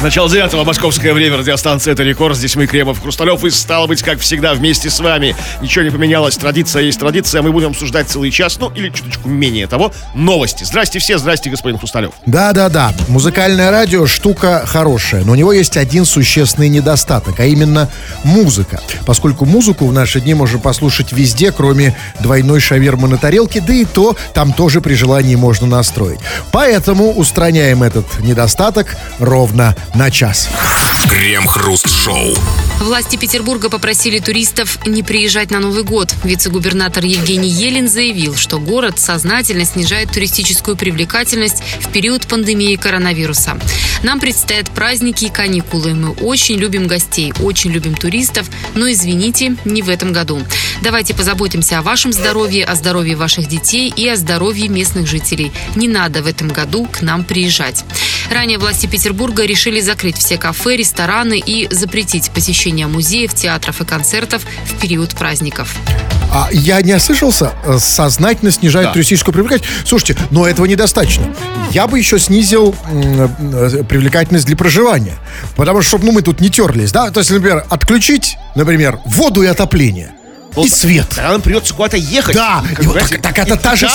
Начало 9-го, московское время, радиостанция «Это Рекорд». Здесь мы, Кремов Хрусталев, и, стало быть, как всегда, вместе с вами. Ничего не поменялось, традиция есть традиция. Мы будем обсуждать целый час, ну, или чуточку менее того, новости. Здрасте все, здрасте, господин Хрусталев. Да, музыкальное радио — штука хорошая, но у него есть один существенный недостаток, а именно музыка. Поскольку музыку в наши дни можно послушать везде, кроме двойной шавермы на тарелке, да и то там тоже при желании можно настроить. Поэтому устраняем этот недостаток ровно на час. Крем-хруст-шоу. Власти Петербурга попросили туристов не приезжать на Новый год. Вице-губернатор Евгений Елин заявил, что город сознательно снижает туристическую привлекательность в период пандемии коронавируса. Нам предстоят праздники и каникулы. Мы очень любим гостей, очень любим туристов, но, извините, не в этом году. Давайте позаботимся о вашем здоровье, о здоровье ваших детей и о здоровье местных жителей. Не надо в этом году к нам приезжать. Ранее власти Петербурга решили закрыть все кафе, рестораны и запретить посещение музеев, театров и концертов в период праздников. А я не ослышался? Сознательно снижают туристическую привлекательность? Слушайте, но этого недостаточно. Я бы еще снизил привлекательность для проживания. Потому что, чтобы мы тут не терлись, да? То есть, например, отключить, воду и отопление. И свет. Тогда нам придется куда-то ехать. Да, так это та же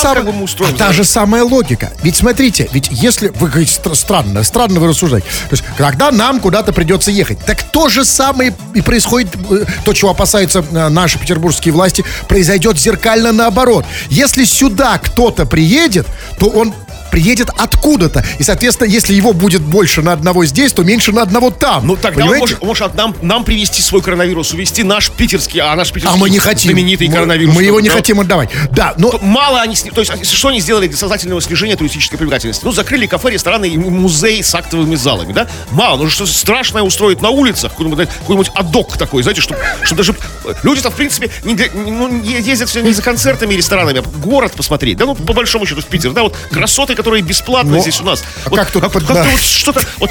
самая логика. Ведь смотрите, если вы говорите странно вы рассуждаете. То есть, когда нам куда-то придется ехать, так то же самое и происходит, то, чего опасаются наши петербургские власти, произойдет зеркально наоборот. Если сюда кто-то приедет, то он приедет откуда-то. И, соответственно, если его будет больше на одного здесь, то меньше на одного там. Ну, тогда может нам привезти свой коронавирус, увезти наш питерский, мы не хотим. Знаменитый коронавирус. Мы его не хотим отдавать. Да, но... Мало они... То есть, что они сделали для сознательного снижения туристической привлекательности? Ну, закрыли кафе, рестораны и музеи с актовыми залами, да? Мало, нужно что-то страшное устроить на улицах, какой-нибудь адок такой, знаете, чтобы даже... Люди-то, в принципе, ездят все не за концертами и ресторанами, а город посмотреть. Да, ну, по большому счету, в Питер, да, вот красоты, которые бесплатно здесь у нас.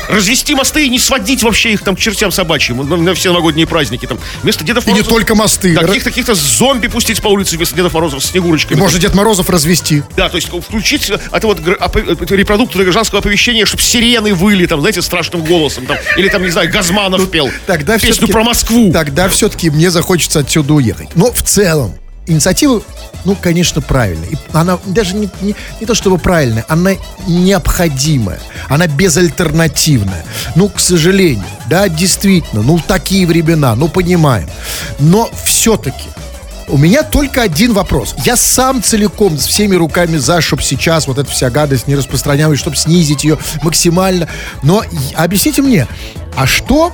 Развести мосты и не сводить вообще их там к чертям собачьим на все новогодние праздники. Там, вместо Деда Мороза... И не только мосты. Каких-то зомби пустить по улице вместо Деда Мороза с Снегурочкой. Можно Дед Морозов развести. Да, то есть включить репродуктор гражданского оповещения, чтобы сирены выли, там, знаете, страшным голосом. Там, или там, не знаю, Газманов пел песню про Москву. Тогда все-таки мне захочется отсюда уехать. Но в целом инициатива, конечно, правильная. И она даже не то чтобы правильная, она необходимая. Она безальтернативная. К сожалению, да, действительно, такие времена, понимаем. Но все-таки у меня только один вопрос. Я сам целиком, с всеми руками за, чтобы сейчас вот эта вся гадость не распространялась, чтобы снизить ее максимально. Но объясните мне, а что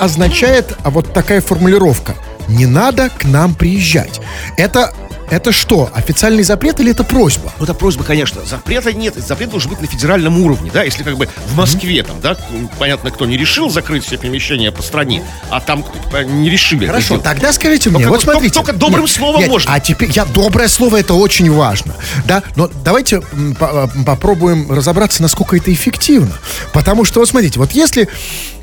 означает вот такая формулировка? Не надо к нам приезжать. Это что, официальный запрет или это просьба? Это просьба, конечно. Запрета нет. Запрет должен быть на федеральном уровне, да? Если в Москве, понятно, кто не решил закрыть все перемещения по стране, а там не решили. Хорошо, тогда скажите мне, смотрите. Только добрым словом можно. А теперь, доброе слово — это очень важно, да? Но давайте попробуем разобраться, насколько это эффективно. Потому что, смотрите, если...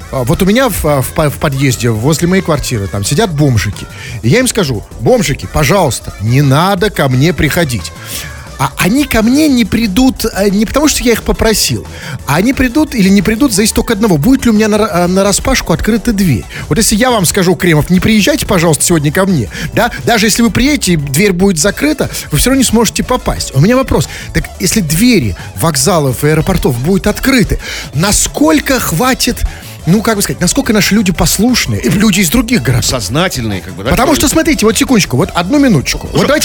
Вот у меня в подъезде возле моей квартиры там сидят бомжики. И я им скажу: бомжики, пожалуйста, не надо ко мне приходить. А они ко мне не придут не потому, что я их попросил. А они придут или не придут, зависит только от одного. Будет ли у меня на распашку открыта дверь? Вот если я вам скажу, Кремов, не приезжайте, пожалуйста, сегодня ко мне, да? Даже если вы приедете, дверь будет закрыта, вы все равно не сможете попасть. У меня вопрос. Так если двери вокзалов и аэропортов будут открыты, насколько хватит... насколько наши люди послушные, и люди из других городов. Сознательные, да? Потому что, смотрите, секундочку, одну минуточку. Умолять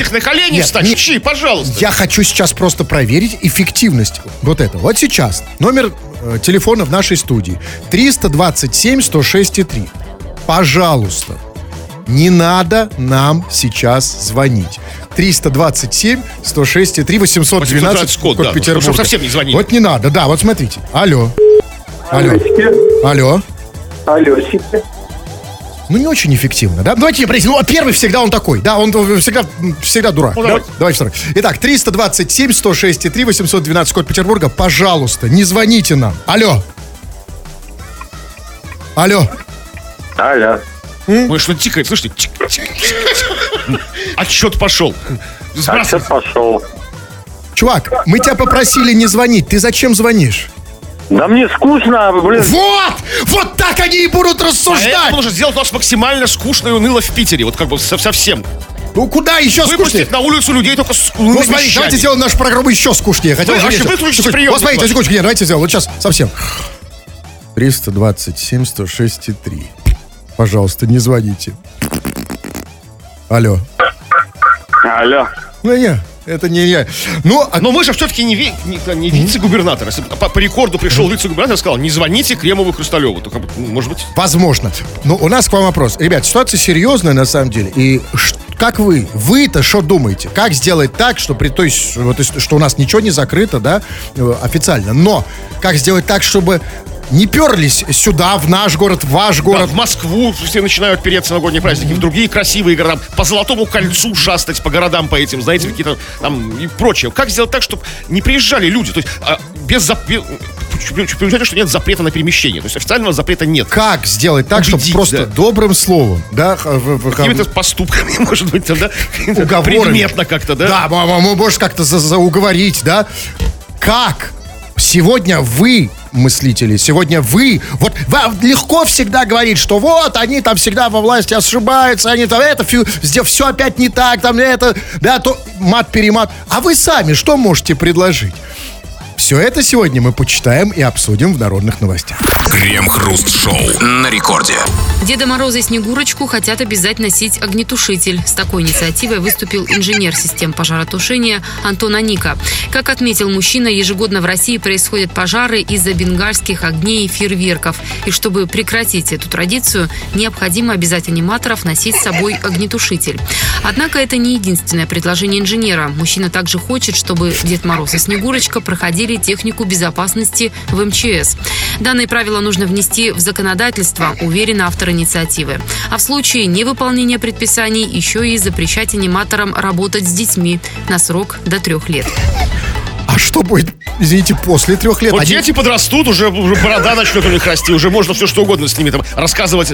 их на колени встать? Чьи, пожалуйста. Я хочу сейчас просто проверить эффективность вот этого. Вот сейчас номер телефона в нашей студии 327-106-3. Пожалуйста, не надо нам сейчас звонить. 327-106-3-812, код Петербурга. Чтобы совсем не звонили. Вот не надо, да, вот смотрите. Алло. Алло. Не очень эффективно, да? Давайте я проясню. Первый всегда он такой, да? Он всегда дурак. Давай второй. Итак, 327-106-3-812, код Петербурга. Пожалуйста, не звоните нам. Алло. Ой, что-то тикает, слышите? Отсчет пошел. Чувак, мы тебя попросили не звонить. Ты зачем звонишь? Да мне скучно, блин. Вот! Вот так они и будут рассуждать! А это нужно сделать у нас максимально скучно и уныло в Питере. Вот как бы совсем. Ну куда еще скучнее? Выпустить на улицу людей только с унылыми вещами. Давайте сделаем нашу программу еще скучнее. Хотя вы вообще выключите прием. Вот смотрите, секундочку, нет, давайте сделаем. Вот сейчас совсем. 327 106 и 3. Пожалуйста, не звоните. Алло. Алло. Ну я. Это не я. Но мы же все-таки не вице-губернатор. Если по рекорду пришел вице-губернатор и сказал, не звоните Кремову Хрусталеву. То, может быть... Возможно. Но у нас к вам вопрос. Ребят, ситуация серьезная на самом деле. И как вы? Вы-то что думаете? Как сделать так, что при той, что у нас ничего не закрыто, да, официально. Но как сделать так, чтобы... не перлись сюда, в наш город, в ваш город. Да, в Москву все начинают переться новогодние праздники, в другие красивые города, по Золотому кольцу шастать, по городам по этим, знаете, какие-то там и прочее. Как сделать так, чтобы не приезжали люди? То есть получается, что нет запрета на перемещение. То есть официального запрета нет. Как сделать так, чтобы просто добрым словом, да, какими-то поступками, может быть, да, предметно как-то, да? Да, можешь как-то уговорить, да? Как? Сегодня вы, мыслители, сегодня вы, вот вам легко всегда говорить, что вот, они там всегда во власти ошибаются, они там это, все опять не так, там это, да, то мат-перемат. А вы сами что можете предложить? Все это сегодня мы почитаем и обсудим в народных новостях. Крем-хруст-шоу на рекорде. Деда Мороза и Снегурочку хотят обязать носить огнетушитель. С такой инициативой выступил инженер систем пожаротушения Антон Аника. Как отметил мужчина, ежегодно в России происходят пожары из-за бенгальских огней и фейерверков. И чтобы прекратить эту традицию, необходимо обязать аниматоров носить с собой огнетушитель. Однако это не единственное предложение инженера. Мужчина также хочет, чтобы Дед Мороз и Снегурочка проходили технику безопасности в МЧС. Данные правила нужно внести в законодательство, уверен автор инициативы. А в случае невыполнения предписаний еще и запрещать аниматорам работать с детьми на срок до 3 лет. А что будет, извините, после 3 лет? Вот дети подрастут, уже борода начнет у них расти, уже можно все что угодно с ними там рассказывать,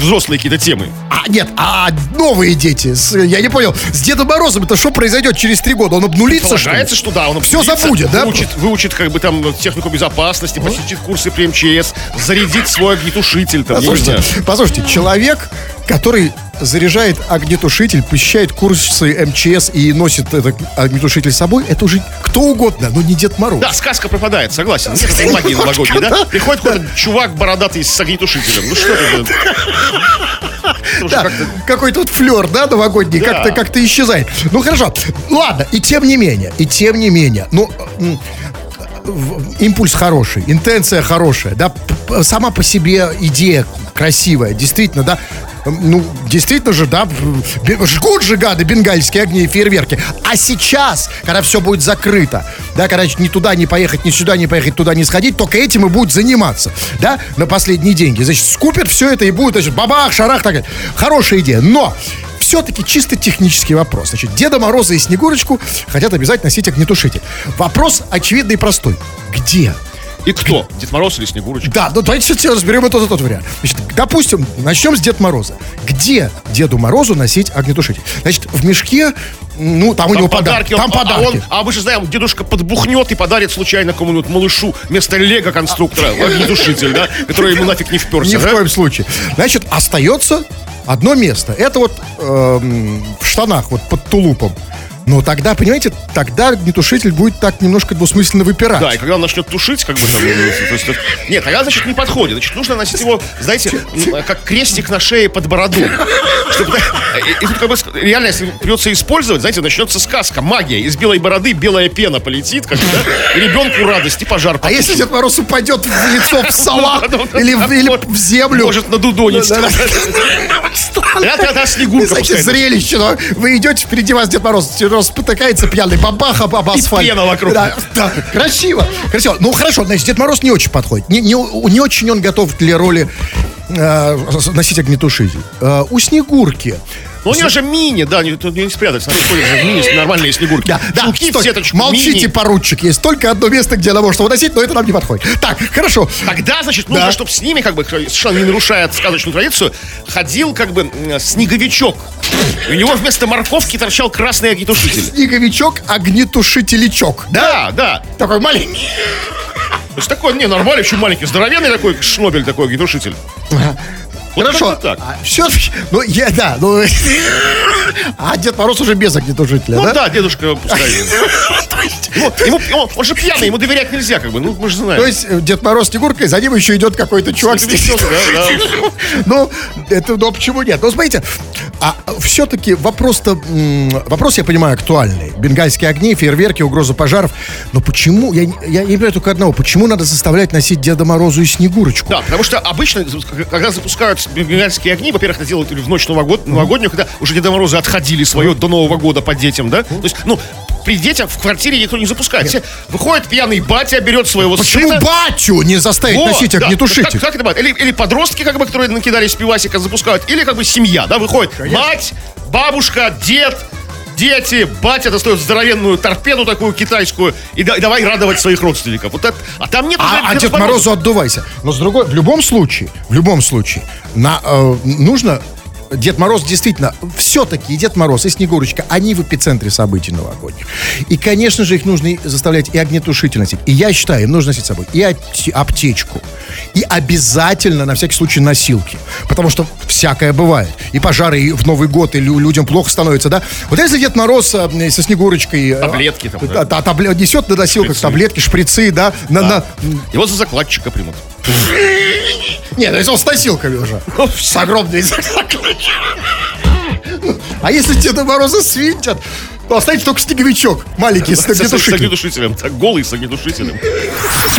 взрослые какие-то темы. А нет, а новые дети, я не понял, с Дедом Морозом это что произойдет через 3 года? Он обнулится, что ли? Полагается, что да, он обнулится. Все забудет, да? Выучит как бы там технику безопасности, посетит курсы при МЧС, зарядит свой огнетушитель. Там, послушайте, человек, который... заряжает огнетушитель, посещает курсы МЧС и носит этот огнетушитель с собой, это уже кто угодно, но не Дед Мороз. Да, сказка пропадает, согласен. Нет, магии новогодней, да? Приходит какой-то чувак бородатый с огнетушителем. Ну что это? Да, какой-то вот флер, да, новогодний, как-то исчезает. Ну хорошо, ладно, и тем не менее, ну... Импульс хороший, интенция хорошая, да, сама по себе идея красивая, действительно, да, ну, действительно же, да, жгут же, гады, бенгальские огни и фейерверки. А сейчас, когда все будет закрыто, да, когда ни туда не поехать, ни сюда не поехать, туда не сходить, только этим и будут заниматься, да, на последние деньги. Значит, скупят все это и будут, значит, бабах, шарах, так далее. Хорошая идея, но... все-таки чисто технический вопрос. Значит, Деда Мороза и Снегурочку хотят обязать носить огнетушитель. Вопрос очевидный и простой. Где? И кто? Дед Мороз или Снегурочка? Да, ну давайте все разберем и тот, и тот вариант. Значит, допустим, начнем с Деда Мороза. Где Деду Морозу носить огнетушитель? Значит, в мешке, ну, там у него подарки. Там подарки. А мы же знаем, дедушка подбухнет и подарит случайно кому-нибудь малышу вместо лего-конструктора огнетушитель, да, который ему нафиг не вперся. Ни в коем случае. Значит, остается... одно место. Это вот в штанах, вот под тулупом. Но тогда, понимаете, тогда огнетушитель будет так немножко двусмысленно выпирать. Да, и когда он начнет тушить, как бы там... Нет, тогда, значит, не подходит. Значит, нужно носить его, знаете, как крестик на шее под бороду. И тут как бы реально, если придется использовать, знаете, начнется сказка, магия. Из белой бороды белая пена полетит, как-то, да? Ребенку радость и пожар. А если Дед Мороз упадет в лицо, в салат или в землю? Может, надудонить. Это Снегурка. Знаете, зрелище. Вы идете, впереди вас Дед Мороз... спотыкается пьяный, бабах об асфальт. И пена вокруг. Да, да, красиво. Ну хорошо, значит, Дед Мороз не очень подходит. Не очень он готов для роли носить огнетушитель. У Снегурки Ну, у него же мини, да, тут не спрятать. Смотри, ходят же мини, нормальные снегурки. Да, Шуки, стой, в сеточку, молчите, мини. Поручик, есть только одно место, где она может выносить, но это нам не подходит. Так, хорошо. Тогда, значит, нужно, чтобы с ними, как бы, совершенно не нарушая сказочную традицию, ходил, как бы, снеговичок. У него вместо морковки торчал красный огнетушитель. Снеговичок-огнетушителечок. Да. Такой маленький. То есть такой, не, нормальный, еще маленький, здоровенный такой шнобель, такой огнетушитель. Вот хорошо, так. Все-таки, а Дед Мороз уже без огнетушителя, да? Ну да, дедушка пускай. Он же пьяный, ему доверять нельзя, как бы, ну, мы же знаем. То есть Дед Мороз с Снегуркой, за ним еще идет какой-то чувак с Снегуркой. Ну, это, ну, почему нет? Ну, смотрите, а все-таки вопрос, я понимаю, актуальный. Бенгальские огни, фейерверки, угроза пожаров. Но почему, я не понимаю только одного, почему надо заставлять носить Деда Морозу и Снегурочку? Да, потому что обычно, когда запускают бенгальские огни, во-первых, это делают в ночь новогоднюю, когда уже Деда Морозы отходили свое до Нового года по детям, да? То есть, ну, при детях в квартире никто не запускает. Все, выходит пьяный батя, берет своего сына. Почему батю не заставить носить огнетушитель? Да. Как это бывает? Или подростки, как бы, которые накидались пивасика, запускают, или как бы семья, да, выходит. Конечно. Мать, бабушка, дед, дети, батя достает здоровенную торпеду такую китайскую и давай радовать своих родственников. Вот это, а там нет... А Дед Морозу отдувайся. Но с другой, в любом случае, нужно... Дед Мороз действительно, все-таки и Дед Мороз, и Снегурочка, они в эпицентре событий новогодних. И, конечно же, их нужно заставлять и огнетушитель носить. И я считаю, им нужно носить с собой и аптечку, и обязательно, на всякий случай, носилки. Потому что всякое бывает. И пожары, и в Новый год, и людям плохо становится, да? Вот если Дед Мороз со Снегурочкой... Таблетки там, да? Несет на носилках таблетки, шприцы, да? Его за закладчика примут. Нет, если он с носилками уже. С огромной закладкой. А если Деда Мороза свинтят, то останется только снеговичок. Маленький, с огнетушителем. Голый с огнетушителем.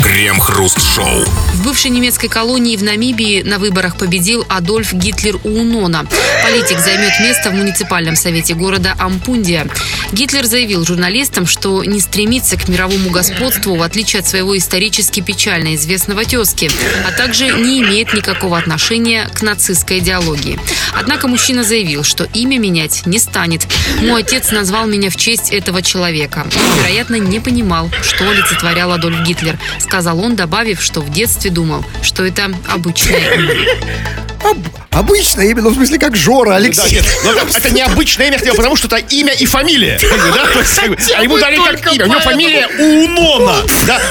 Крем-хруст-шоу. В бывшей немецкой колонии в Намибии на выборах победил Адольф Гитлер Уунона. Политик займет место в муниципальном совете города Ампундия. Гитлер заявил журналистам, что не стремится к мировому господству, в отличие от своего исторически печально известного тезки, а также не имеет никакого отношения к нацистской идеологии. Однако мужчина заявил, что имя менять не станет. Мой отец назвал меня в честь этого человека. Он, вероятно, не понимал, что олицетворял Адольф Гитлер, сказал он, добавив, что в детстве думал, что это обычное имя. Обычное имя, ну, в смысле, как Жора, Алексей. Да, нет, это необычное имя, потому что это имя и фамилия. А ему дали как имя. У него фамилия Уунона,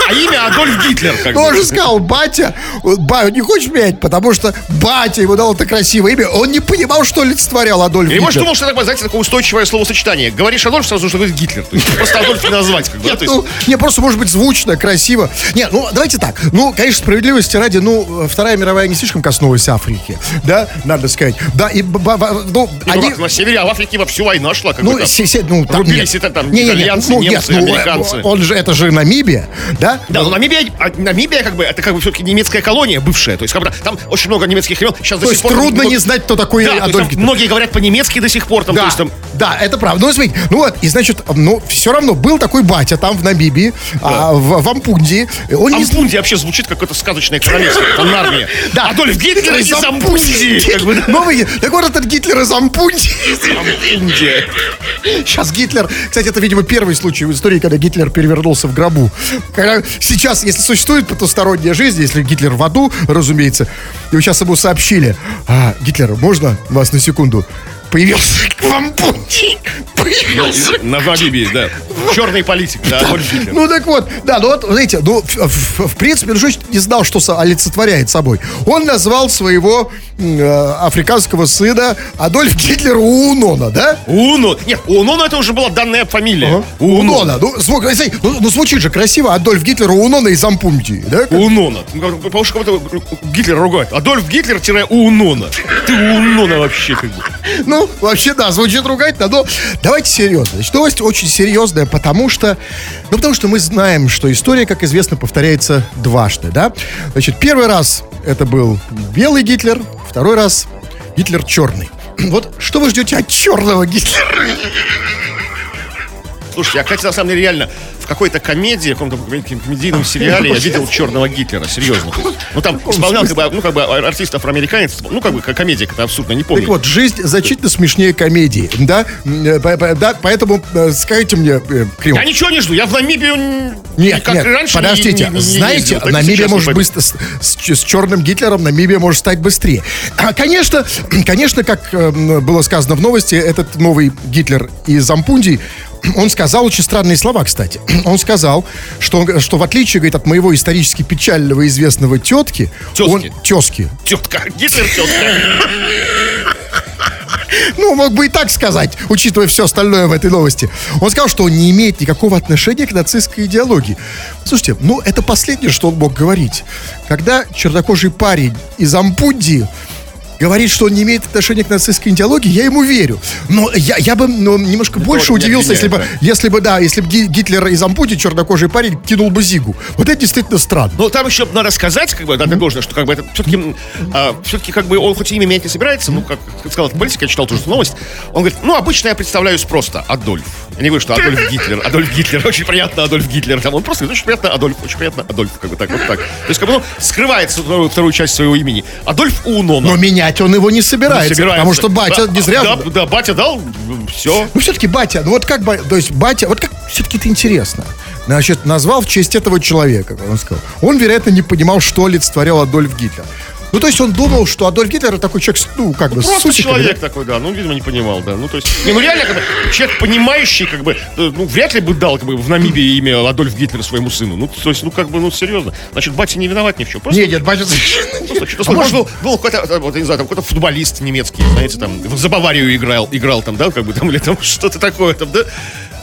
а имя Адольф Гитлер. Он же сказал, батя, не хочешь менять, потому что батя ему дал это красивое имя. Он не понимал, что олицетворял Адольф Гитлер. Или может, думал, что это, знаете, такое устойчивое словосочетание. Говоришь Адольф, сразу нужно говорить Гитлер. Просто Адольф не назвать. Не, просто может быть звучно, красиво. Не, ну, давайте так. Ну, конечно, справедливости ради, Вторая мировая не слишком коснулась Африки, да? Надо сказать. Да, и... на севере, а в Африке всю война шла. Рубились это там итальянцы, немцы, американцы. Это же Намибия, да? Да, но Намибия, как бы, это как бы все-таки немецкая колония бывшая. То есть, как бы, там очень много немецких имен. То есть, трудно не знать, кто такой Адольф Гитлер. Многие говорят по-немецки до сих пор. Да, это правда. Ну, смотрите, и, значит, все равно был такой батя там в Намибии, в Ампундии. Ампундия вообще звучит как какое-то сказочное королевство. Там армия. Адольф Гитлер из Ампундии. Так вот этот Гитлер из Ампундии. Сейчас Гитлер... Кстати, это, видимо, первый случай в истории, когда Гитлер перевернулся в гробу. Сейчас, если существует потусторонняя жизнь, если Гитлер в аду, разумеется, и сейчас ему сообщили: Гитлер, можно вас на секунду? Появился к вам пути. Появился. На Намибии, да. Черный политик, да. Ну так вот, знаете, в принципе, Джоч не знал, что олицетворяет собой. Он назвал своего африканского сына Адольф Гитлер Уунона, да? Уунона. Нет, Уунона это уже была данная фамилия. Уунона. Ну звучит же красиво. Адольф Гитлер Уунона из Ампундии, да? Уунона. Потому что кого-то Гитлер ругает. Адольф Гитлер-Уунона. Ты Уунона вообще как бы. Вообще, да, звучит ругательно, но давайте серьезно. Значит, новость очень серьезная, потому что мы знаем, что история, как известно, повторяется дважды, да? Значит, первый раз это был белый Гитлер, второй раз Гитлер черный. Вот что вы ждете от черного Гитлера? Слушайте, а, кстати, на самом деле, реально... какой-то комедии, в каком-то комедийном сериале я видел черного Гитлера, серьезно. Ну там исполнял как бы артист афроамериканец, комедия какая-то абсурдная, не помню. Так вот, жизнь значительно смешнее комедии, да? Поэтому скажите мне, Кремов. Я ничего не жду, я в Намибию... Нет, раньше подождите, знаете, Намибия может быстро... С черным Гитлером Намибия может стать быстрее. Конечно, как было сказано в новости, этот новый Гитлер из Ампундии, он сказал очень странные слова, кстати. Он сказал, что в отличие, говорит, от моего исторически печального известного тетки... Тезки. Тетка. Гитлер тетка. Ну, мог бы и так сказать, учитывая все остальное в этой новости. Он сказал, что он не имеет никакого отношения к нацистской идеологии. Слушайте, ну, это последнее, что он мог говорить. Когда чернокожий парень из Ампундии говорит, что он не имеет отношения к нацистской идеологии, я ему верю. Но я бы немножко это больше удивился, если бы Гитлер из Ампундии, чернокожий парень, кинул бы зигу. Вот это действительно странно. Но там еще надо сказать, должно, что это все-таки он хоть и имя менять не собирается, как сказал политик, я читал ту же новость. Он говорит, обычно я представляюсь просто Адольф. Я не говорю, что Адольф Гитлер, очень приятно, Адольф Гитлер. Там он просто говорит, очень приятно, Адольф, так. То есть, скрывает вторую часть своего имени. Адольф Уунона. Но менять он его не собирается, потому что батя не зря... Да, батя дал, все. Ну, все-таки батя, все-таки это интересно. Значит, назвал в честь этого человека, он сказал. Он, вероятно, не понимал, что олицетворял Адольф Гитлер. Ну, то есть он думал, что Адольф Гитлер такой человек, просто сусиками, человек такой, видимо, не понимал, реально, человек понимающий, вряд ли бы дал, в Намибии имя Адольф Гитлер своему сыну. Серьезно. Значит, батя не виноват ни в чем. Просто, нет, батя... Может, был какой-то футболист немецкий, знаете, за Баварию играл, или что-то такое,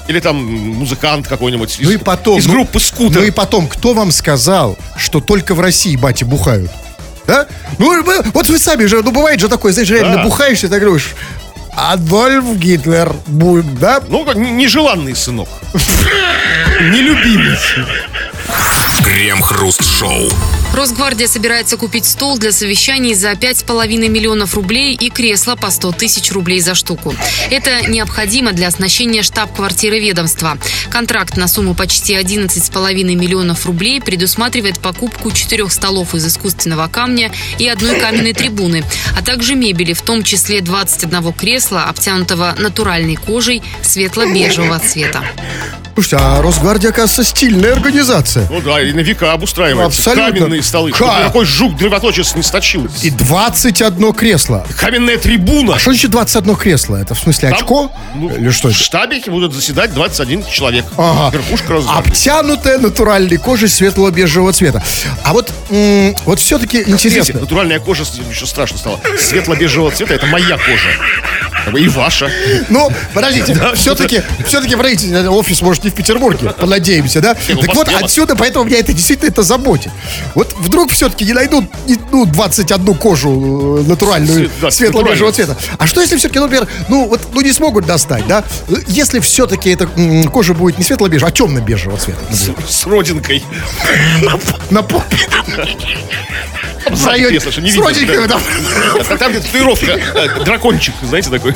Или музыкант какой-нибудь из группы Скутер. Ну и потом, кто вам сказал, что только в России батя бухают? Да? Вы сами же, бывает же такое, знаешь, реально бухаешь и так говоришь, Адольф Гитлер, да? Нежеланный сынок. Нелюбимый. Крем-хруст-шоу. Росгвардия собирается купить стол для совещаний за 5,5 миллионов рублей и кресло по 100 тысяч рублей за штуку. Это необходимо для оснащения штаб-квартиры ведомства. Контракт на сумму почти 11,5 миллионов рублей предусматривает покупку 4 столов из искусственного камня и одной каменной трибуны, а также мебели, в том числе 21 кресла, обтянутого натуральной кожей светло-бежевого цвета. Слушайте, а Росгвардия, оказывается, стильная организация. Ну да, и на века обустраивается. Абсолютно. Каменные столы. Какой жук-древоточец не сточил. И 21 кресло. Каменная трибуна. А что значит 21 кресло? Это в смысле очко? Или что? В штабе будут заседать 21 человек. Ага. Верхушка Росгвардии. Обтянутая натуральной кожей светло-бежевого цвета. А вот все-таки интересно. Видите, натуральная кожа еще страшно стала. Светло-бежевого цвета — это моя кожа. И ваша. Ну, подождите, все-таки, смотрите, офис может не в Петербурге, понадеемся, да? Так вот, отсюда, поэтому меня это действительно заботит. Вот вдруг все-таки не найдут 21 кожу натуральную, светло-бежевого цвета. А что если все-таки, например, не смогут достать, да? Если все-таки эта кожа будет не светло-бежевого, а темно-бежевого цвета. С родинкой. На попе. В районе. С родинкой. Там татуировка. Дракончик, знаете, такой.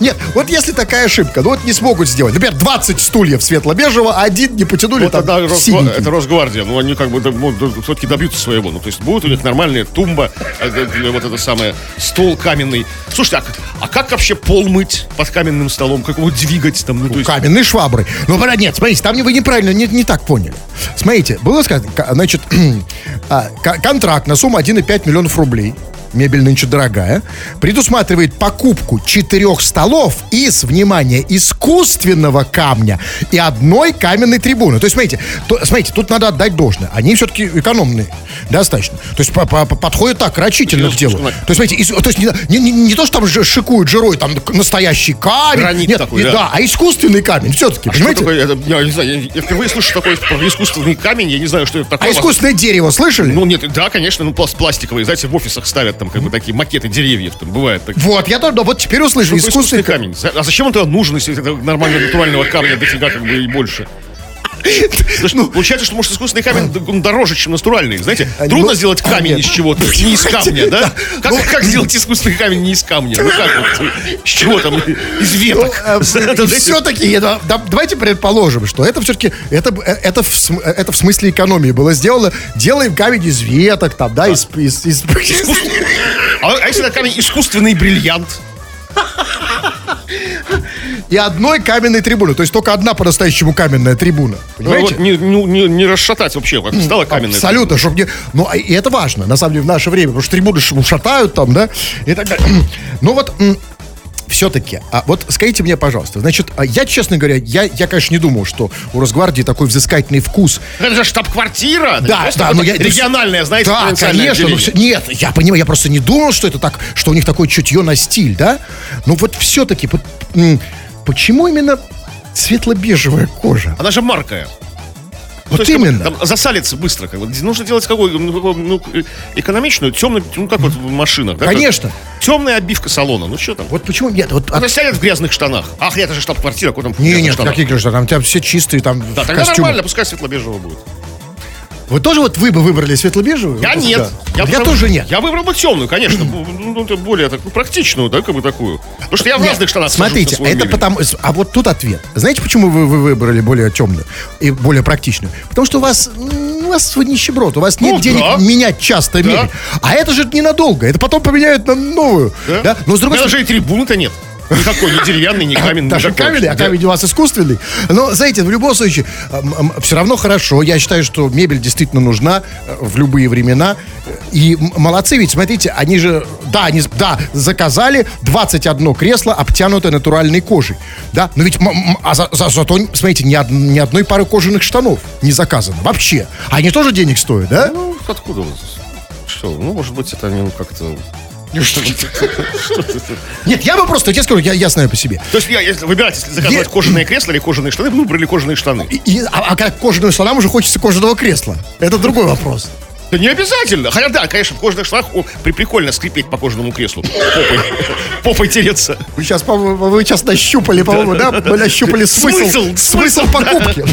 Нет, если такая ошибка, не смогут сделать. Например, 20 стульев светло-бежевого, а один не потянули синенький. Это Росгвардия, они все-таки добьются своего. То есть будет у них нормальная тумба, стол каменный. Слушайте, а как вообще пол мыть под каменным столом? Как его двигать там? Каменные швабры. Нет, смотрите, там вы неправильно, не так поняли. Смотрите, было сказано, значит, контракт на сумму 1,5 миллионов рублей. Мебель нынче дорогая. Предусматривает покупку 4 столов из, внимание, искусственного камня и одной каменной трибуны. То есть, смотрите, тут надо отдать должное. Они все-таки экономные. Достаточно. То есть, подходят так, рачительно к делу. То есть, смотрите, не то, что там шикуют жирой, там настоящий камень. Гранит нет, такой, да. А искусственный камень все-таки, понимаете? Я не знаю, я впервые слышу такой искусственный камень, я не знаю, что это такое. А искусственное дерево слышали? Нет, да, конечно, пластиковые, знаете, в офисах ставят. Там такие макеты деревьев, бывает так. Я тоже, теперь услышал. Искусственный камень. А зачем он тогда нужен, если это нормального натурального камня дофига и больше? Получается, что, может, искусственный камень дороже, чем натуральный. Знаете, трудно сделать камень из чего-то, не из камня, да? Как сделать искусственный камень не из камня? Ну как вот? С чего там? Из веток. Все-таки, давайте предположим, что это все-таки, это в смысле экономии было сделано. Делаем камень из веток, там, да, из... А если это камень искусственный бриллиант? И одной каменной трибуны. То есть только одна по-настоящему каменная трибуна. Понимаете? Ну, вот не расшатать вообще, как стала каменная. Абсолютно. Чтобы не... Ну, и это важно, на самом деле, в наше время. Потому что трибуны шатают там, да? И так далее. Но вот... Все-таки, а вот скажите мне, пожалуйста, значит, я, честно говоря, я, конечно, не думал, что у Росгвардии такой взыскательный вкус. Это же штаб-квартира! Да, но я... Региональная, знаете, да, конечно, но все, нет, я понимаю, я просто не думал, что это так, что у них такое чутье на стиль, да? Но вот все-таки, почему именно светло-бежевая кожа? Она же маркая. Вот то есть, именно. Там засалится быстро. Как бы. Нужно делать какую-то экономичную, темную, как вот машина. Как конечно. Это? Темная обивка салона. Ну что там? Вот почему нет? Вот, она сядет в грязных штанах. Ах, это же штаб-квартира. Нет, какие грязные штаны? Там все чистые, там да, в тогда костюмах. Нормально, пускай светло-бежевого будет. Вы тоже вот вы бы выбрали светло-бежевую? Я вот, нет. Да. Я тоже нет. Я выбрал бы темную, конечно. Более такую практичную, да, как бы такую. Потому что я в разных штанах. Смотрите, это потому... А вот тут ответ. Знаете, почему вы выбрали более темную и более практичную? Потому что у вас нищеброд, у вас нет денег менять часто мере. А это же ненадолго. Это потом поменяют на новую. Да? Но с другой стороны... Даже и трибуны-то нет. Никакой, не деревянный, не каменный. Даже каменный, а камень у вас искусственный. Но, знаете, в любом случае, все равно хорошо. Я считаю, что мебель действительно нужна в любые времена. И молодцы, ведь, смотрите, они же, да, заказали 21 кресло, обтянутое натуральной кожей. Да, но ведь, зато, смотрите, ни одной пары кожаных штанов не заказано вообще. Они тоже денег стоят, да? Ну, откуда? Что, может быть, это они как-то... Нет, я бы просто, я тебе скажу, я знаю по себе. То есть, если выбирать, если заказывать кожаное кресло или кожаные штаны, ну, брали кожаные штаны. А как кожаным штанам уже хочется кожаного кресла. Это другой вопрос. Да не обязательно. Хотя, да, конечно, в кожаных штанах прикольно скрипеть по кожаному креслу. Попой тереться. Вы сейчас нащупали, по-моему, да? Вы нащупали смысл покупки.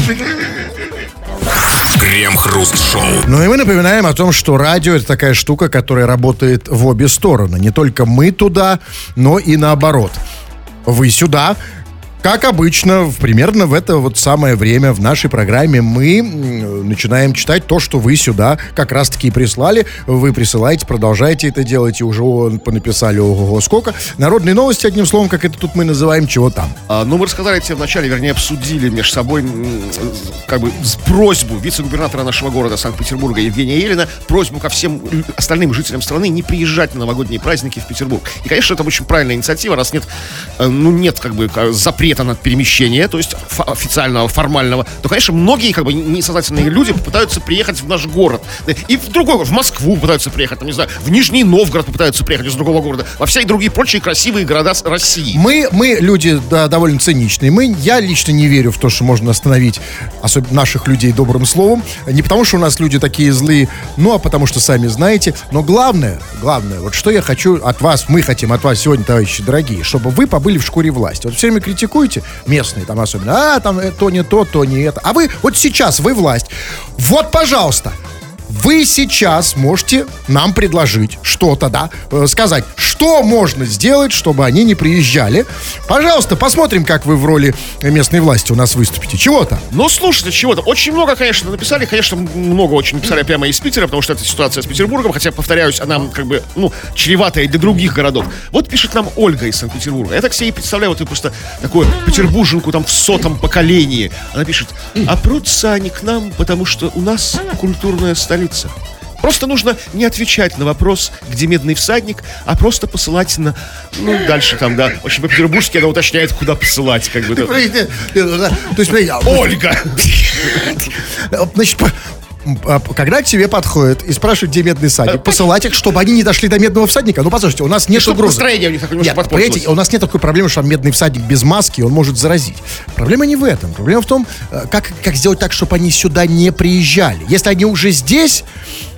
Крем-хруст-шоу. Ну и мы напоминаем о том, что радио — это такая штука, которая работает в обе стороны. Не только мы туда, но и наоборот. Вы сюда. Как обычно, примерно в это вот самое время в нашей программе мы начинаем читать то, что вы сюда как раз-таки и прислали. Вы присылаете, продолжаете это делать, и уже понаписали ого-го сколько. Народные новости, одним словом, как это тут мы называем, чего там. Мы рассказали тебе вначале, вернее, обсудили между собой как бы просьбу вице-губернатора нашего города Санкт-Петербурга Евгения Елина, просьбу ко всем остальным жителям страны не приезжать на новогодние праздники в Петербург. И, конечно, это очень правильная инициатива, раз нет как бы запрета на перемещение, то есть официального, формального, то, конечно, многие как бы несознательные люди попытаются приехать в наш город. И в другой, в Москву пытаются приехать, там, не знаю, в Нижний Новгород попытаются приехать из другого города, во все и другие прочие красивые города России. Мы люди, да, довольно циничные. Я лично не верю в то, что можно остановить особенно наших людей добрым словом. Не потому, что у нас люди такие злые, а потому, что сами знаете. Но главное, вот что я хочу от вас, мы хотим от вас сегодня, товарищи дорогие, чтобы вы побыли в шкуре власти. Вот все время критикуют местные там особенно, там то не то, то не это. А вы, вот сейчас вы власть. Вот, пожалуйста, вы сейчас можете нам предложить что-то, да, сказать, что можно сделать, чтобы они не приезжали. Пожалуйста, посмотрим, как вы в роли местной власти у нас выступите. Чего-то. Слушайте, чего-то. Очень много, конечно, написали. Конечно, много очень написали прямо из Питера, потому что это ситуация с Петербургом. Хотя, повторяюсь, она как бы, чреватая и для других городов. Вот пишет нам Ольга из Санкт-Петербурга. Я так себе представляю, вот просто такую петербурженку там в 100-м поколении. Она пишет: а прутся они к нам, потому что у нас культурная столица. Просто нужно не отвечать на вопрос, где медный всадник, а просто посылать на... дальше там, да. В общем, по-петербургски она уточняет, куда посылать, как бы. То есть, Ольга! Значит, когда к тебе подходят и спрашивают, где медный всадник, посылать их, чтобы они не дошли до медного всадника. Послушайте, у нас нет угрозы. Понимаете, у нас нет такой проблемы, что медный всадник без маски, он может заразить. Проблема не в этом. Проблема в том, как сделать так, чтобы они сюда не приезжали. Если они уже здесь,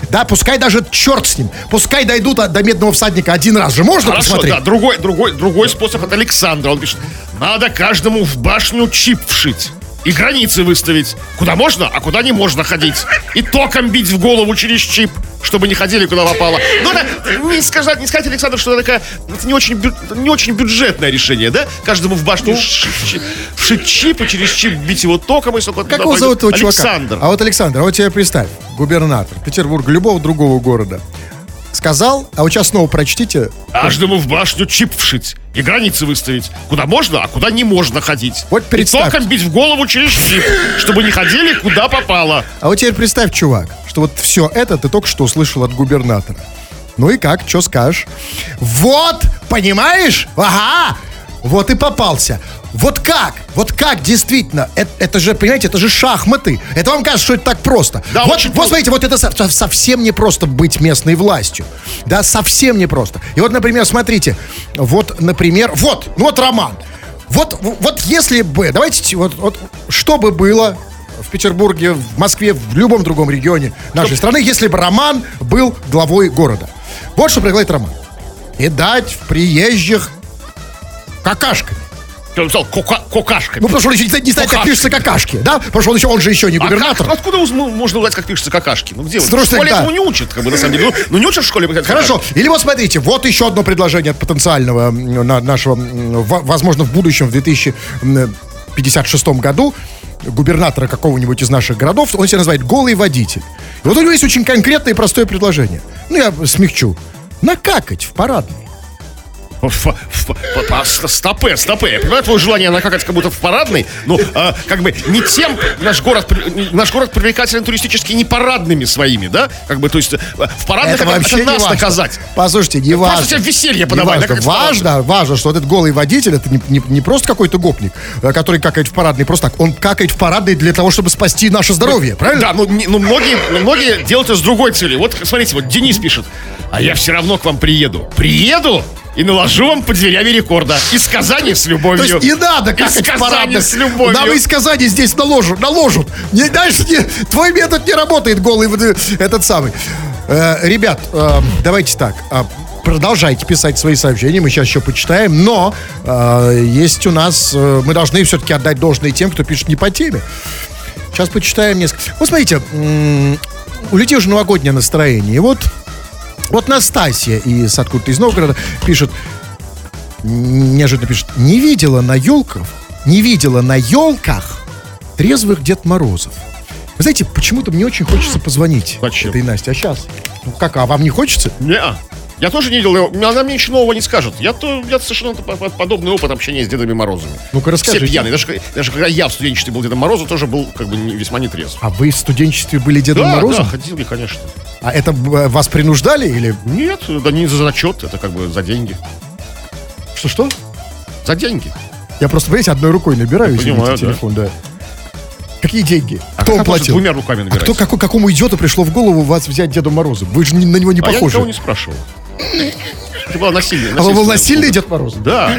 да, пускай даже черт с ним, пускай дойдут до медного всадника один раз же. Можно посмотреть? Да, другой способ от Александра. Он пишет: надо каждому в башню чип вшить. и границы выставить. Куда можно, а куда не можно ходить. И током бить в голову через чип, чтобы не ходили, куда попало. Но не сказать, Александр, что это такая не очень бюджетное решение, да? Каждому в башню шить чип, и через чип бить его током. Как его зовут этого чувака? Александр. А вот тебе представь, губернатор Петербурга, любого другого города, сказал, а вот сейчас снова прочтите. Каждому в башню чип вшить и границы выставить. Куда можно, а куда не можно ходить. Вот представь. И током бить в голову через чип, чтобы не ходили, куда попало. А вот теперь представь, чувак, что вот все это ты только что услышал от губернатора. Ну и как, что скажешь? Вот, понимаешь? Ага, вот и попался. Вот как, действительно, это же, понимаете, это же шахматы. Это вам кажется, что это так просто. Да, вот смотрите, вот это совсем не просто быть местной властью. Да, совсем не просто. И вот, например, смотрите, Роман. Вот если бы, давайте, что бы было в Петербурге, в Москве, в любом другом регионе нашей страны, если бы Роман был главой города. Вот что предлагает Роман. И дать в приезжих какашками. Он сказал кокашками. Ну, потому что он еще не знает, как пишется какашки, да? Потому что он же еще не губернатор. Откуда можно узнать, как пишется какашки? Ну, где он? В школе этому не учат, как бы, на самом деле. Ну, не учат в школе. Хорошо. Какашки. Или вот смотрите, вот еще одно предложение от потенциального нашего, возможно, в будущем, в 2056 году, губернатора какого-нибудь из наших городов, он себя называет «голый водитель». И вот у него есть очень конкретное и простое предложение. Ну, я смягчу. Накакать в парадный. Стопы. Я понимаю твое желание накакать как будто в парадный, но как бы не тем наш город привлекателен туристически не парадными своими, да? Как бы, то есть в парадных это вообще нас важно. Наказать. Послушайте, не важно. Просто тебе веселье подавай. Важно, что вот этот голый водитель, это не просто какой-то гопник, который какает в парадный просто так. Он какает в парадный для того, чтобы спасти наше здоровье, правильно? Да, но многие делают это с другой целью. Вот, смотрите, вот Денис пишет. А я все равно к вам приеду. Приеду? И наложу вам под дверями рекорда. Из Казани с любовью. То есть не надо какать в парадных. С любовью. Нам из Казани здесь наложат. Твой метод не работает, голый этот самый. Ребят, давайте так. Продолжайте писать свои сообщения, мы сейчас еще почитаем. Но есть у нас... мы должны все-таки отдать должное тем, кто пишет не по теме. Сейчас почитаем несколько. Вот смотрите, у людей уже новогоднее настроение. И вот Настасья из откуда-то из Новгорода пишет, неожиданно пишет, не видела на елках трезвых Дед Морозов. Вы знаете, почему-то мне очень хочется позвонить. Зачем? Этой Насте. А сейчас? Ну как, а вам не хочется? Не-а. Я тоже не видел, она мне ничего нового не скажет. Я совершенно подобный опыт общения с Дедами Морозами. Ну-ка расскажи. Все пьяные. Даже когда я в студенчестве был Дедом Морозом, тоже был как бы весьма нетрезв. А вы в студенчестве были Дедом Морозом? Да, ходил я, конечно. А это вас принуждали или... Нет, да не за зачет, это как бы за деньги. Что? За деньги. Я просто, понимаете, одной рукой набираю, понимаю, телефон, да. Какие деньги? Кто он платил? Двумя руками набирать. Какому идиоту пришло в голову вас взять Деда Мороза? Вы же на него не похожи. Я никого не спрашивал. Это была насильная. А вы был насильный Дед Мороз? Да.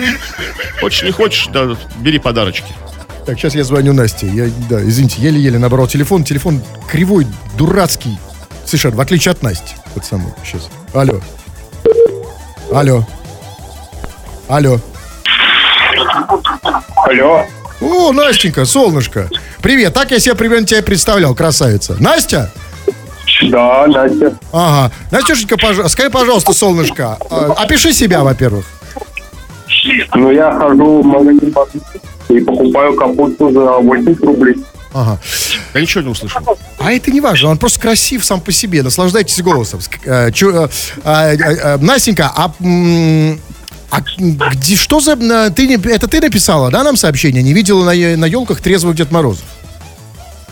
Хочешь, не хочешь, да, бери подарочки. Так, сейчас я звоню Насте. Извините, еле-еле набрал телефон. Телефон кривой, дурацкий. Совершенно, в отличие от Насти. Вот самой. Сейчас. Алло. О, Настенька, солнышко. Привет. Так я себе примерно тебя представлял, красавица. Настя? Да, Настя. Ага. Настюшенька, скажи, пожалуйста, солнышко, опиши себя, во-первых. Ну, я хожу в магазин и покупаю капусту за 80 рублей. Ага. Я ничего не услышал. А это не важно, он просто красив сам по себе. Наслаждайтесь голосом. Настенька, где, что за... это ты написала, да, нам сообщение? Не видела на елках трезвых Дед Морозов?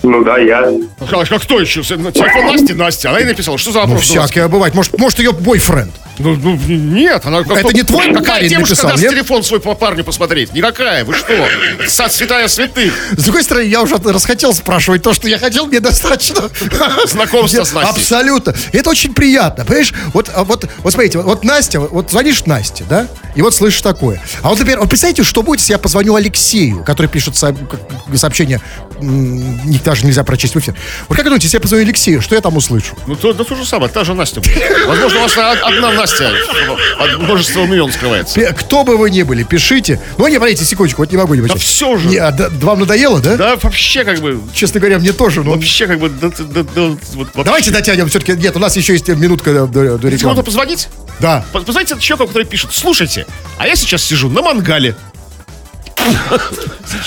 Ну да, я. Как кто еще? Телефон Настя. Она и написала, что за вопрос? Ну всякое бывает. Может ее бойфренд? Ну нет, она... Это не твой парень написал, нет? Какая девушка даст телефон свой по парню посмотреть? Никакая, вы что? Святая святых. С другой стороны, я уже расхотел спрашивать то, что я хотел, мне достаточно. Знакомство с Настей. Абсолютно. Это очень приятно, понимаешь? Вот смотрите, вот Настя, вот звонишь Насте, да? И вот слышишь такое. А вот, например, представляете, что будет, если я позвоню Алексею, который пишет сообщение, их даже нельзя прочесть в эфир. Вот как думаете, если я позвоню Алексею, что я там услышу? Ну, то же самое, та же Настя. Возможно, у вас одна Настя. властях. От множества имен скрывается. Кто бы вы ни были, пишите. Ну, не, смотрите, секундочку, вот не могу не почитать. Да все же. Не, вам надоело, да? Да, вообще как бы. Честно говоря, мне тоже. Но... Вообще как бы... Да, давайте дотянем все-таки. Нет, у нас еще есть минутка до рекламы. Можно позвонить? Да. Позвоните человеку, который пишет. Слушайте, а я сейчас сижу на мангале.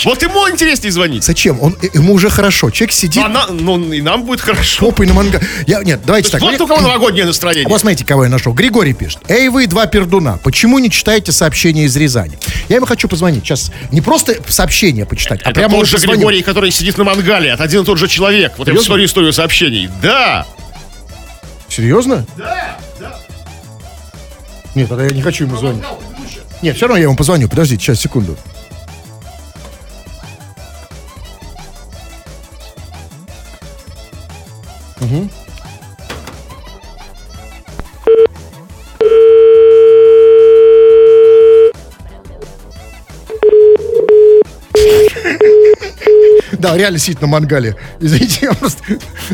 Вот ему интереснее звонить. Зачем? Ему уже хорошо. Человек сидит. Ну, и нам будет хорошо. Попой на мангале. Нет, давайте так. Вот у кого новогоднее настроение. Вот смотрите, кого я нашел. Григорий пишет. Эй, вы два пердуна, почему не читаете сообщения из Рязани? Я ему хочу позвонить. Сейчас не просто сообщение почитать, а прямо уже звоню. Григорий, который сидит на мангале. Это один и тот же человек. Вот я смотрю историю сообщений. Да. Серьезно? Да, да. Нет, тогда я не хочу ему звонить. Нет, все равно я ему позвоню. Подождите, сейчас, секунду. Угу. Да, реально сидит на мангале. Извините, я просто...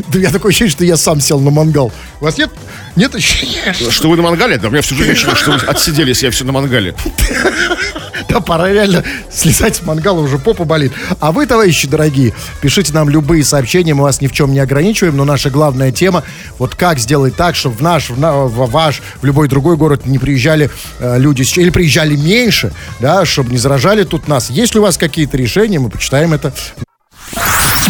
Да я такое ощущение, что я сам сел на мангал. У вас нет? Нет ощущения? Что вы на мангале? Да у меня всю жизнь ощущение, что вы отсиделись, я все на мангале. Да, пора реально слезать с мангала, уже попа болит. А вы, товарищи дорогие, пишите нам любые сообщения, мы вас ни в чем не ограничиваем, но наша главная тема, вот как сделать так, чтобы в наш, в любой другой город не приезжали люди, или приезжали меньше, да, чтобы не заражали тут нас. Если у вас какие-то решения, мы почитаем это.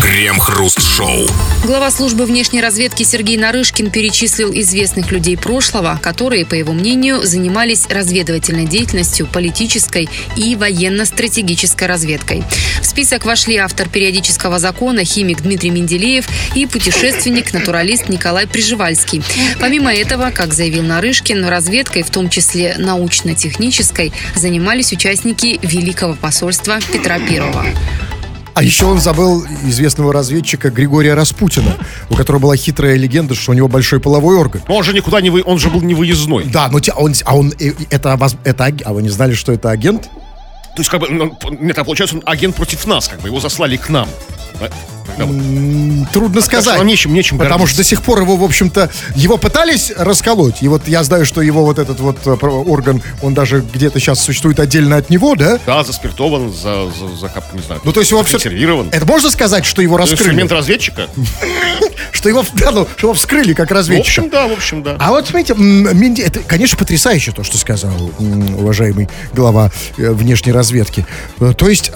Крем-хруст-шоу. Глава службы внешней разведки Сергей Нарышкин перечислил известных людей прошлого, которые, по его мнению, занимались разведывательной деятельностью, политической и военно-стратегической разведкой. В список вошли автор «Периодического закона», химик Дмитрий Менделеев и путешественник-натуралист Николай Пржевальский. Помимо этого, как заявил Нарышкин, разведкой, в том числе научно-технической, занимались участники Великого посольства Петра Первого. А еще он забыл известного разведчика Григория Распутина, у которого была хитрая легенда, что у него большой половой орган. Но он же никуда не вы... он же был не выездной. Да, но а вы не знали, что это агент? То есть как бы нет, а получается он агент против нас, как бы его заслали к нам. Трудно сказать. Нам нечем гордиться. Потому что до сих пор его, в общем-то, его пытались расколоть. И вот я знаю, что его вот этот вот орган, он даже где-то сейчас существует отдельно от него, да? Да, заспиртован, не знаю. Ну, то есть его консервирован. Это можно сказать, что его раскрыли? Инструмент разведчика? Что его вскрыли как разведчика. В общем, да. А вот смотрите, это, конечно, потрясающе то, что сказал уважаемый глава внешней разведки. То есть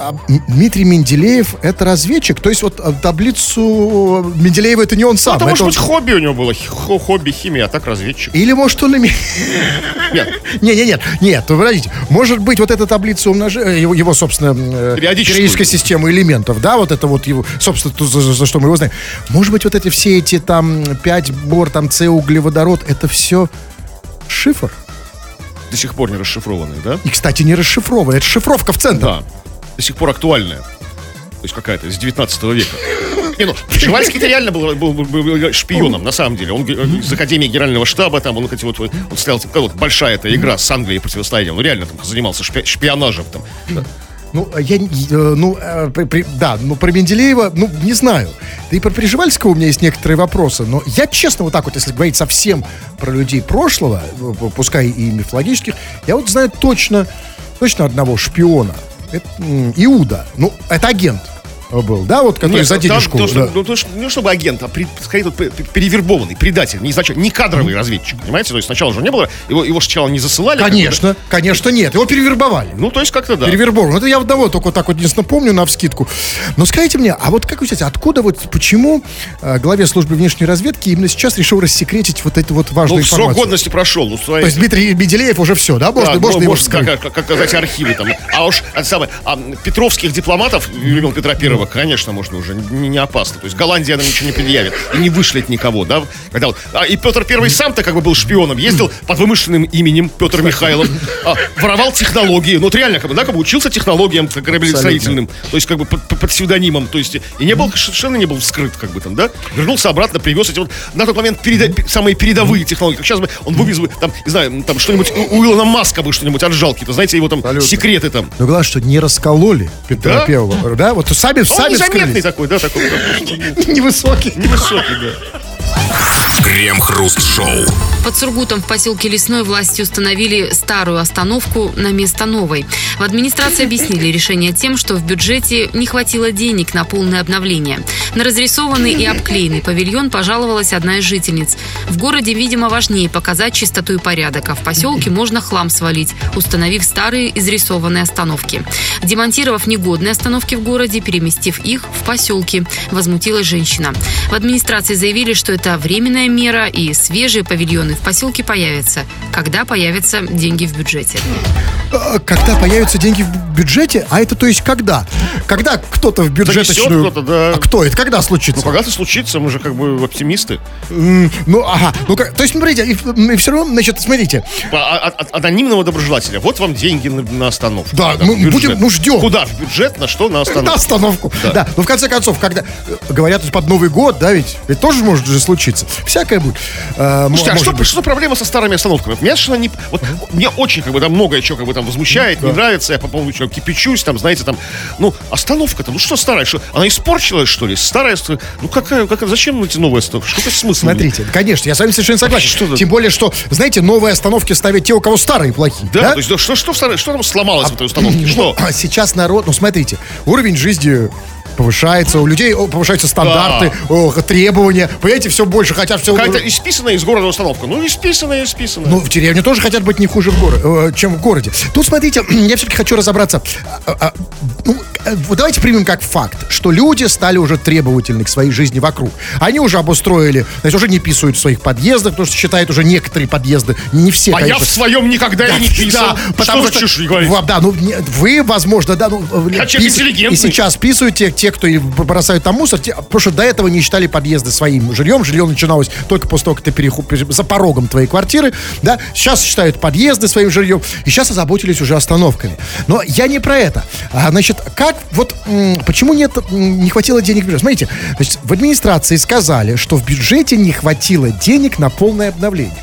Дмитрий Менделеев — это разведчик. То есть вот таблицу Менделеева — это не он сам. Это, может быть, хобби у него было. Хобби химия, а так разведчик. Или, может, он... Нет, вы подождите. Может быть, вот эта таблица умножения, его, собственно, периодическая система элементов, да, вот это вот его, собственно, то, за что мы его знаем. Может быть, вот эти все эти там 5 бор, там С, углеводород, это все шифр? До сих пор не расшифрованный, да? И, кстати, не расшифрованный. Это шифровка в центре. Да, до сих пор актуальная. То есть какая-то из 19 века. Не, ну, Пржевальский-то реально был шпионом, на самом деле. Он из Академии Генерального штаба, там, он хотел, он стоял, вот большая эта игра с Англией противостояла. Он реально там занимался шпионажем там. Да. Про Менделеева, не знаю. Да и про Пржевальского у меня есть некоторые вопросы. Но я, честно, вот так вот, если говорить совсем про людей прошлого, пускай и мифологических, я вот знаю точно одного шпиона. Это Иуда. Ну, это агент был, да, вот, который за денежку... Не чтобы агент, а скорее перевербованный, предатель, не кадровый разведчик, понимаете? То есть сначала же не было, его сначала не засылали. Конечно, нет, его перевербовали. Ну, то есть как-то да. Перевербован. Это я одного только вот так вот единственно помню навскидку. Но скажите мне, а вот как вы считаете, откуда вот, почему главе службы внешней разведки именно сейчас решил рассекретить вот эту вот важную информацию? Срок годности прошел. То есть Дмитрий Менделеев уже все, да? Можно как сказать, архивы там. А уж петровских дипломатов, любил Петра Первого, конечно, можно уже, не опасно. То есть Голландия нам ничего не предъявит и не вышлет никого, да? Когда вот, и Петр Первый сам-то как бы был шпионом, ездил под вымышленным именем Петр Михайлов, воровал технологии, ну вот реально как бы учился технологиям кораблестроительным, то есть как бы под псевдонимом, то есть и не был, совершенно не был вскрыт как бы там, да? Вернулся обратно, привез эти вот на тот момент самые передовые технологии. Как сейчас бы он вывез бы там, не знаю, там что-нибудь у Илона Маска бы что-нибудь отжал какие-то, знаете, его там секреты там. Но главное, что не раскололи Петра Первого, да? Вот сами. Он незаметный такой, да? Невысокий. Невысокий, да. Крем-хруст-шоу. Под Сургутом в поселке Лесной власти установили старую остановку на место новой. В администрации объяснили решение тем, что в бюджете не хватило денег на полное обновление. На разрисованный и обклеенный павильон пожаловалась одна из жительниц. В городе, видимо, важнее показать чистоту и порядок, а в поселке можно хлам свалить, установив старые изрисованные остановки. Демонтировав негодные остановки в городе, переместив их в поселки, возмутилась женщина. В администрации заявили, что это временная мера и свежие павильоны в поселке появятся, когда появятся деньги в бюджете. Когда появятся деньги в бюджете? А это то есть когда? Когда кто-то в бюджеточную... Занесет кто-то, да. А кто это? Когда случится? Ну, когда-то случится, мы же как бы оптимисты. То есть, смотрите, и все равно, значит, смотрите. Анонимного доброжелателя. Вот вам деньги на остановку. Да, да, мы ждем. Куда? В бюджет, на что? На остановку. На остановку, да. Но в конце концов, когда... Говорят, под Новый год, да, ведь тоже может же случиться. Всякое будет. Слушайте, что проблема со старыми остановками? Меня совершенно не... Вот мне очень, как бы, там многое чего, как бы, там возмущает, не нравится, я по поводу чего кипячусь, там, знаете, там, ну, остановка-то, ну, что старая, что, она испорчилась, что ли? Старая, ну, какая, зачем эти новые остановки? Что-то смысл? Смотрите, конечно, я с вами совершенно согласен. Что-то... Тем более, что, знаете, новые остановки ставят те, у кого старые плохие, да? То есть, да, что там сломалось в этой установке? Что? Сейчас народ, ну, смотрите, уровень жизни... повышается, у людей повышаются стандарты, требования. Понимаете, все больше хотят... все. Какая-то исписанная из города установка. Ну, исписанная. Ну, в деревне тоже хотят быть не хуже, чем в городе. Тут, смотрите, я все-таки хочу разобраться. Давайте примем как факт, что люди стали уже требовательны к своей жизни вокруг. Они уже обустроили, значит, уже не писают в своих подъездах, потому что считают уже некоторые подъезды, не все, конечно. А я в своем никогда и не писал. Да, потому что... чушь не говорит? Да, ну, вы, возможно, да... И сейчас писают те, кто бросают там мусор, потому что до этого не считали подъезды своим жильем. Жилье начиналось только после того, как ты за порогом твоей квартиры, да. Сейчас считают подъезды своим жильем. И сейчас озаботились уже остановками. Но я не про это. Значит, как вот почему не хватило денег в бюджете? Смотрите, значит, в администрации сказали, что в бюджете не хватило денег на полное обновление.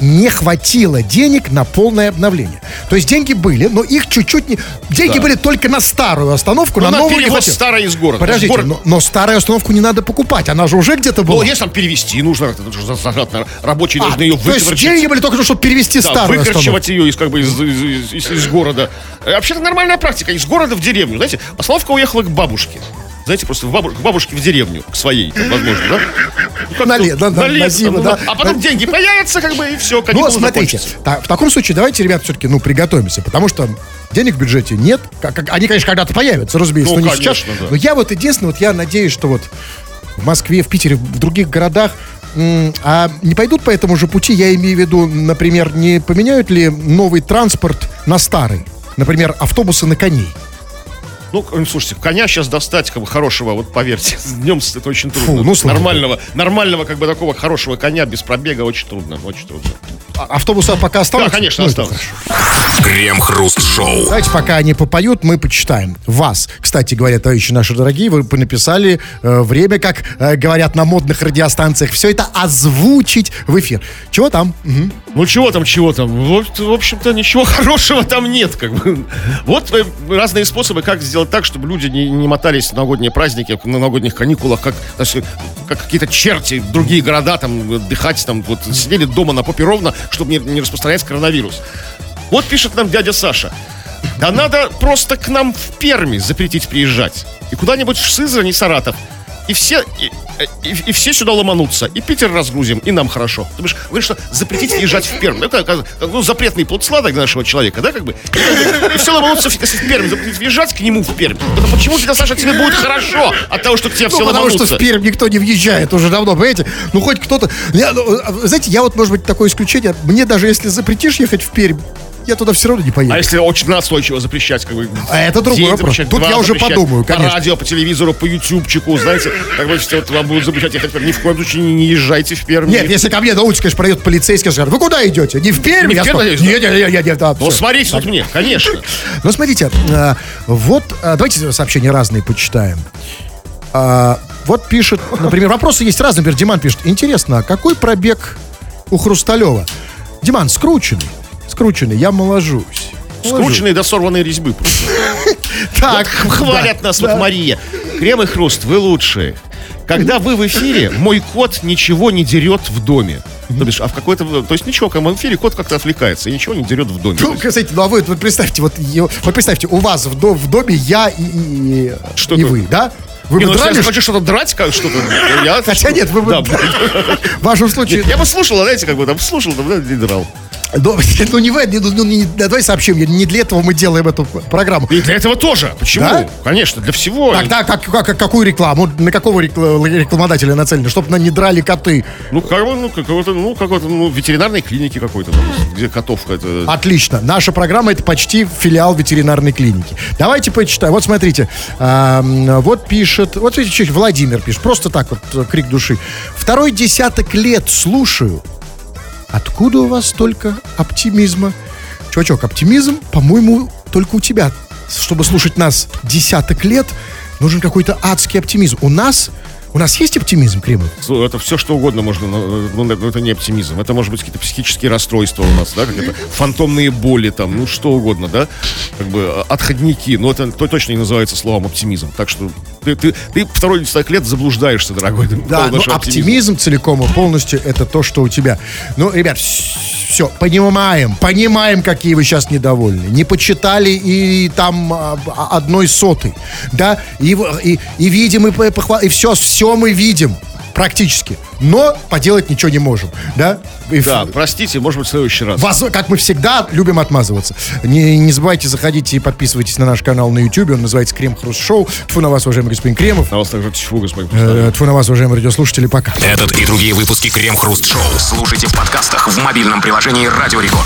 Не хватило денег на полное обновление. То есть деньги были, но их чуть-чуть не... Деньги были только на старую остановку, на новую не хватило. Старая из города. Подождите, но старую остановку не надо покупать, она же уже где-то была. Ну, если там перевести, нужно как-то, рабочие должны ее выверчивать. То есть деньги были только, чтобы перевести старую остановку. Выверчивать ее из города. Вообще-то нормальная практика, из города в деревню, знаете. Остановка уехала к бабушке. Знаете, просто к бабушке в деревню, к своей, там, возможно, да? На зиму. А потом деньги появятся, как бы, и все, каникулы закончатся. Ну, смотрите, в таком случае давайте, ребята, все-таки, приготовимся, потому что денег в бюджете нет. Они, конечно, когда-то появятся, разумеется, но не сейчас. Да. Но я я надеюсь, что в Москве, в Питере, в других городах не пойдут по этому же пути, я имею в виду, например, не поменяют ли новый транспорт на старый? Например, автобусы на коней. Ну, слушайте, коня сейчас достать, как бы, хорошего, поверьте, днем это очень трудно. Нормального, как бы, такого хорошего коня без пробега очень трудно. Автобуса пока осталось? Да, конечно, осталось. Крем-хруст-шоу. Давайте, пока они попоют, мы почитаем вас. Кстати говоря, товарищи наши дорогие, вы написали время, как говорят на модных радиостанциях, все это озвучить в эфир. Чего там? Угу. Ну, чего там? В общем-то, ничего хорошего там нет, как бы. Разные способы, как сделать так, чтобы люди не мотались в новогодние праздники, на новогодних каникулах, как какие-то черти, другие города, там, дыхать, там, сидели дома на попе ровно, чтобы не распространять коронавирус. Пишет нам дядя Саша. Да надо просто к нам в Перми запретить приезжать. И куда-нибудь в Сызрань и Саратов. И все сюда ломанутся. И Питер разгрузим, и нам хорошо. Потому что, говоришь, что запретить езжать в Пермь. Это запретный плод сладок нашего человека, да, как бы? И все ломанутся, если в Пермь запретить въезжать, к нему в Пермь. Почему, дядя Саша, тебе будет хорошо от того, что к тебе все ломанутся? Потому что в Пермь никто не въезжает уже давно, понимаете? Ну, хоть кто-то... Знаете, я может быть, такое исключение. Мне даже если запретишь ехать в Пермь, я туда все равно не поеду. А если очень настойчиво запрещать, как бы... А это другой вопрос. Тут я уже подумаю, конечно. По радио, по телевизору, по ютубчику, знаете, как бы вам будут запрещать ехать в Пермь. Ни в коем случае не езжайте в Пермь. Нет, если ко мне на улице, конечно, пройдет полицейский, скажет, вы куда идете? Не в Пермь? Не в Пермь, надеюсь? Нет. Ну, смотрите тут мне, конечно. Ну, смотрите, давайте сообщения разные почитаем. Пишет, например, вопросы есть разные. Например, Диман пишет, интересно, какой пробег у Хрусталева? Диман, скрученный, я моложусь. Скрученные до сорванной резьбы просто. Так, хвалят нас, Мария. Крем и Хруст, вы лучшие. Когда вы в эфире, мой кот ничего не дерет в доме. То бишь, а в какой-то... То есть ничего, когда в эфире кот как-то отвлекается и ничего не дерет в доме. Ну, кстати, ну а вы представьте, вот представьте, у вас в доме я и вы, да? Вы бы драли? Я хочу что-то драть, как что-то. Хотя нет, вы бы... В вашем случае... Я бы слушал, знаете, как бы там слушал, не драл. Ну, не давай сообщим, не для этого мы делаем эту программу. И для этого тоже. Почему? Да? Конечно, для всего. Тогда какую рекламу? На какого рекламодателя нацелены? Чтобы на не драли коты. Ну, ветеринарной клиники какой-то, где котов какая-то. Отлично. Наша программа — это почти филиал ветеринарной клиники. Давайте почитаем. Вот смотрите. Вот пишет Владимир пишет. Просто так вот, крик души. 2 десяток лет слушаю. Откуда у вас столько оптимизма? Чувачок, оптимизм, по-моему, только у тебя. Чтобы слушать нас 10 лет, нужен какой-то адский оптимизм. У нас есть оптимизм, Кремов? Это все, что угодно можно, но это не оптимизм. Это, может быть, какие-то психические расстройства у нас, да, какие-то фантомные боли там, ну, что угодно, да, как бы отходники, но это точно не называется словом оптимизм. Так что ты 2 десяток лет заблуждаешься, дорогой. Да, но оптимизм целиком и полностью это то, что у тебя. Ну, ребят, все, понимаем, какие вы сейчас недовольны. Не почитали и там 1/100, да, и видим, и все. Все мы видим практически, но поделать ничего не можем, да? Да, простите, может быть, в следующий раз. Как мы всегда любим отмазываться. Не забывайте, заходите и подписывайтесь на наш канал на YouTube. Он называется Крем Хруст Шоу. Тьфу на вас, уважаемый господин Кремов. На вас также тьфу, господин Хрусталев. Тьфу на вас, уважаемые радиослушатели, пока. Этот и другие выпуски Крем Хруст Шоу слушайте в подкастах в мобильном приложении Radio Record.